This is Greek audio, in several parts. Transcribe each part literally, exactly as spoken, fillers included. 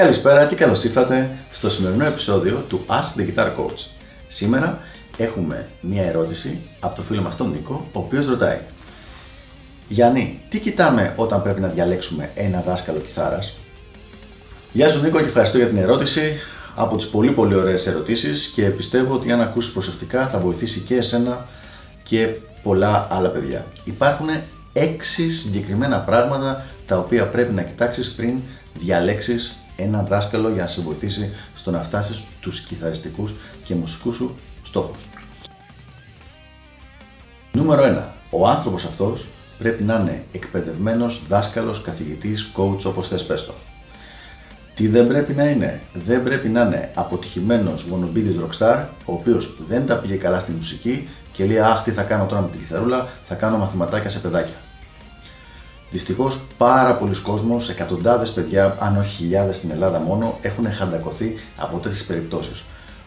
Καλησπέρα και καλώς ήρθατε στο σημερινό επεισόδιο του Ask the Guitar Coach. Σήμερα έχουμε μια ερώτηση από το φίλο μας τον Νίκο, ο οποίος ρωτάει: Γιάννη, τι κοιτάμε όταν πρέπει να διαλέξουμε ένα δάσκαλο κιθάρας? Γεια σου Νίκο και ευχαριστώ για την ερώτηση. Από τις πολύ πολύ ωραίες ερωτήσεις και πιστεύω ότι αν ακούσεις προσεκτικά θα βοηθήσει και εσένα και πολλά άλλα παιδιά. Υπάρχουν έξι συγκεκριμένα πράγματα τα οποία πρέπει να κοιτάξεις πριν διαλέξεις ένα δάσκαλο για να σε βοηθήσει στο να φτάσεις τους κιθαριστικούς και μουσικούς σου στόχους. Νούμερο ένα. Ο άνθρωπος αυτός πρέπει να είναι εκπαιδευμένος, δάσκαλος, καθηγητής, coach, όπως θες πες το. Τι δεν πρέπει να είναι? Δεν πρέπει να είναι αποτυχημένος γονοπίδης rockstar, ο οποίος δεν τα πήγε καλά στη μουσική και λέει «Αχ, τι θα κάνω τώρα με την κιθαρούλα, θα κάνω μαθηματάκια σε παιδάκια». Δυστυχώς, πάρα πολλοί κόσμος, εκατοντάδες παιδιά, αν όχι χιλιάδες στην Ελλάδα μόνο, έχουν χαντακωθεί από τέτοιες περιπτώσεις.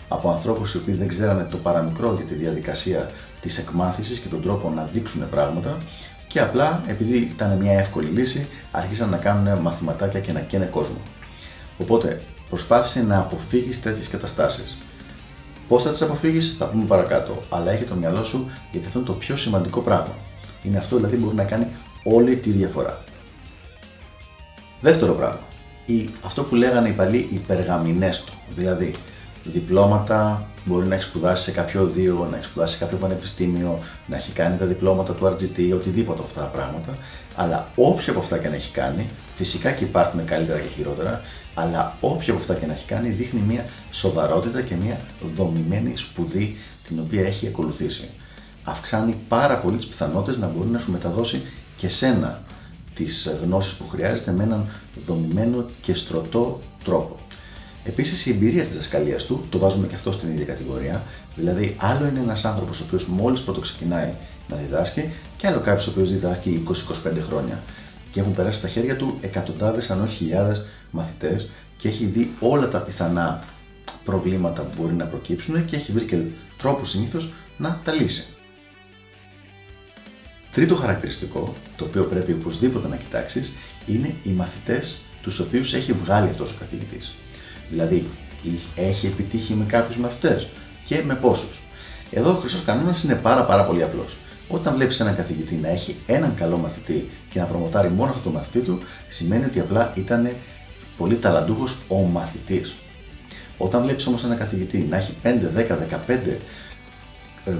Από ανθρώπους οι οποίοι δεν ξέρανε το παραμικρό για τη διαδικασία της εκμάθησης και τον τρόπο να δείξουν πράγματα και απλά, επειδή ήταν μια εύκολη λύση, αρχίσαν να κάνουν μαθηματάκια και να καίνε κόσμο. Οπότε, προσπάθησε να αποφύγεις τέτοιες καταστάσεις. Πώς θα τις αποφύγεις, θα πούμε παρακάτω, αλλά έχει το μυαλό σου, γιατί αυτό είναι το πιο σημαντικό πράγμα. Είναι αυτό δηλαδή που μπορεί να κάνει όλη τη διαφορά. Δεύτερο πράγμα, η, αυτό που λέγανε οι παλιοί υπεργαμινέστο, δηλαδή διπλώματα, μπορεί να έχει σπουδάσει σε κάποιο δίο, να έχει σπουδάσει σε κάποιο πανεπιστήμιο, να έχει κάνει τα διπλώματα του αρ τζι τι, οτιδήποτε αυτά τα πράγματα, αλλά όποια από αυτά και να έχει κάνει, φυσικά και υπάρχουν καλύτερα και χειρότερα, αλλά όποια από αυτά και να έχει κάνει δείχνει μια σοβαρότητα και μια δομημένη σπουδή την οποία έχει ακολουθήσει. Αυξάνει πάρα πολύ τις πιθανότητες να μπορεί να σου μεταδώσει και σένα τις γνώσεις που χρειάζεται με έναν δομημένο και στρωτό τρόπο. Επίσης, η εμπειρία της δασκαλίας του, το βάζουμε και αυτό στην ίδια κατηγορία, δηλαδή άλλο είναι ένας άνθρωπος ο οποίος μόλις πρώτο ξεκινάει να διδάσκει και άλλο κάποιος ο οποίος διδάσκει είκοσι με είκοσι πέντε χρόνια και έχουν περάσει στα χέρια του εκατοντάδες αν όχι χιλιάδες μαθητές και έχει δει όλα τα πιθανά προβλήματα που μπορεί να προκύψουν και έχει βρει και τρόπους συνήθως να τα λύσει. Τρίτο χαρακτηριστικό, το οποίο πρέπει οπωσδήποτε να κοιτάξεις, είναι οι μαθητές τους οποίους έχει βγάλει αυτός ο καθηγητής. Δηλαδή, έχει επιτύχει με κάποιους μαθητές και με πόσους. Εδώ ο χρυσός κανόνας είναι πάρα πάρα πολύ απλός. Όταν βλέπεις έναν καθηγητή να έχει έναν καλό μαθητή και να προμοτάρει μόνο αυτό το μαθητή του, σημαίνει ότι απλά ήταν πολύ ταλαντούχος ο μαθητής. Όταν βλέπεις όμως έναν καθηγητή να έχει πέντε, δέκα, δεκαπέντε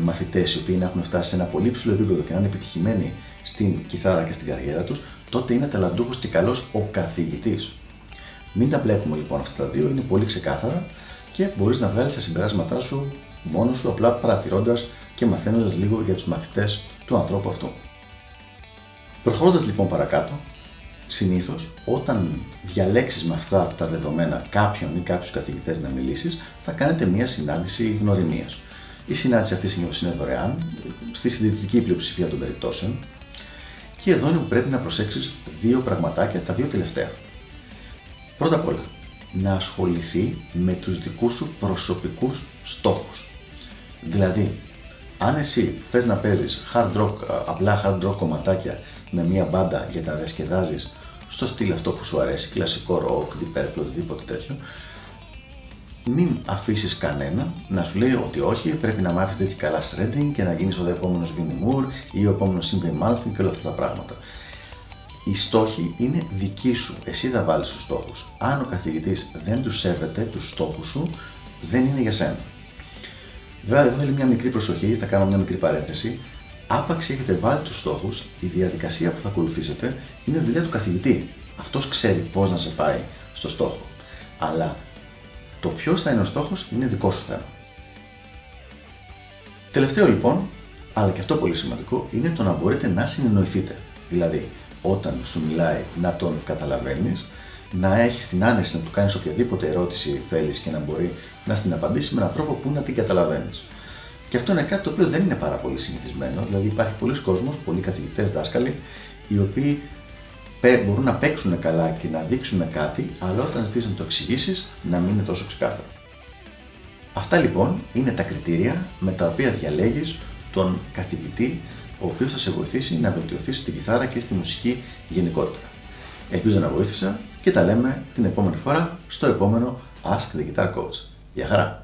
μαθητές οι οποίοι να έχουν φτάσει σε ένα πολύ υψηλό επίπεδο και να είναι επιτυχημένοι στην κιθάρα και στην καριέρα τους, τότε είναι ταλαντούχος και καλός ο καθηγητής. Μην τα μπλέκουμε λοιπόν αυτά τα δύο, είναι πολύ ξεκάθαρα και μπορείς να βγάλεις τα συμπεράσματά σου μόνος σου, απλά παρατηρώντας και μαθαίνοντας λίγο για τους μαθητές του ανθρώπου αυτού. Προχωρώντας λοιπόν παρακάτω, συνήθως όταν διαλέξεις με αυτά τα δεδομένα κάποιον ή κάποιους καθηγητές να μιλήσεις, θα κάνετε μια συνάντηση γνωριμίας. Η συνάντηση αυτή συνήθως είναι δωρεάν, στη συντηρητική πλειοψηφία των περιπτώσεων. Και εδώ είναι που πρέπει να προσέξεις δύο πραγματάκια, τα δύο τελευταία. Πρώτα απ' όλα, να ασχοληθεί με τους δικούς σου προσωπικούς στόχους. Δηλαδή, αν εσύ θες να παίζεις hard rock, απλά hard rock κομματάκια με μια μπάντα για να διασκεδάζεις στο στυλ αυτό που σου αρέσει, κλασικό rock, deep purple, οτιδήποτε τέτοιο, μην αφήσεις κανένα να σου λέει ότι όχι, πρέπει να μάθεις τέτοια καλά shredding και να γίνεις ο επόμενος Vinnie Moore ή ο επόμενος Vinnie Moore και όλα αυτά τα πράγματα. Οι στόχοι είναι δικοί σου, εσύ θα βάλεις τους στόχους. Αν ο καθηγητής δεν τους σέβεται, τους στόχους σου, δεν είναι για σένα. Βέβαια, εδώ θέλει μια μικρή προσοχή, θα κάνω μια μικρή παρένθεση. Άπαξ έχετε βάλει τους στόχους, η διαδικασία που θα ακολουθήσετε είναι δουλειά του καθηγητή. Αυτός ξέρει πώς να σε πάει στο στόχο. Αλλά το ποιος θα είναι ο στόχος είναι δικό σου θέμα. Τελευταίο λοιπόν, αλλά και αυτό πολύ σημαντικό, είναι το να μπορείτε να συνεννοηθείτε. Δηλαδή, όταν σου μιλάει να τον καταλαβαίνεις, να έχεις την άνεση να του κάνεις οποιαδήποτε ερώτηση θέλεις και να μπορεί να στην απαντήσει με έναν τρόπο που να την καταλαβαίνεις. Και αυτό είναι κάτι το οποίο δεν είναι πάρα πολύ συνηθισμένο, δηλαδή υπάρχει πολλοί κόσμος, πολλοί καθηγητές, δάσκαλοι, οι οποίοι μπορούν να παίξουν καλά και να δείξουν κάτι, αλλά όταν ζητήσεις να το εξηγήσεις, να μην είναι τόσο ξεκάθαρο. Αυτά λοιπόν είναι τα κριτήρια με τα οποία διαλέγεις τον καθηγητή, ο οποίος θα σε βοηθήσει να βελτιωθείς στην κιθάρα και στη μουσική γενικότερα. Ελπίζω να βοήθησα και τα λέμε την επόμενη φορά στο επόμενο Ask the Guitar Coach. Γεια χαρά!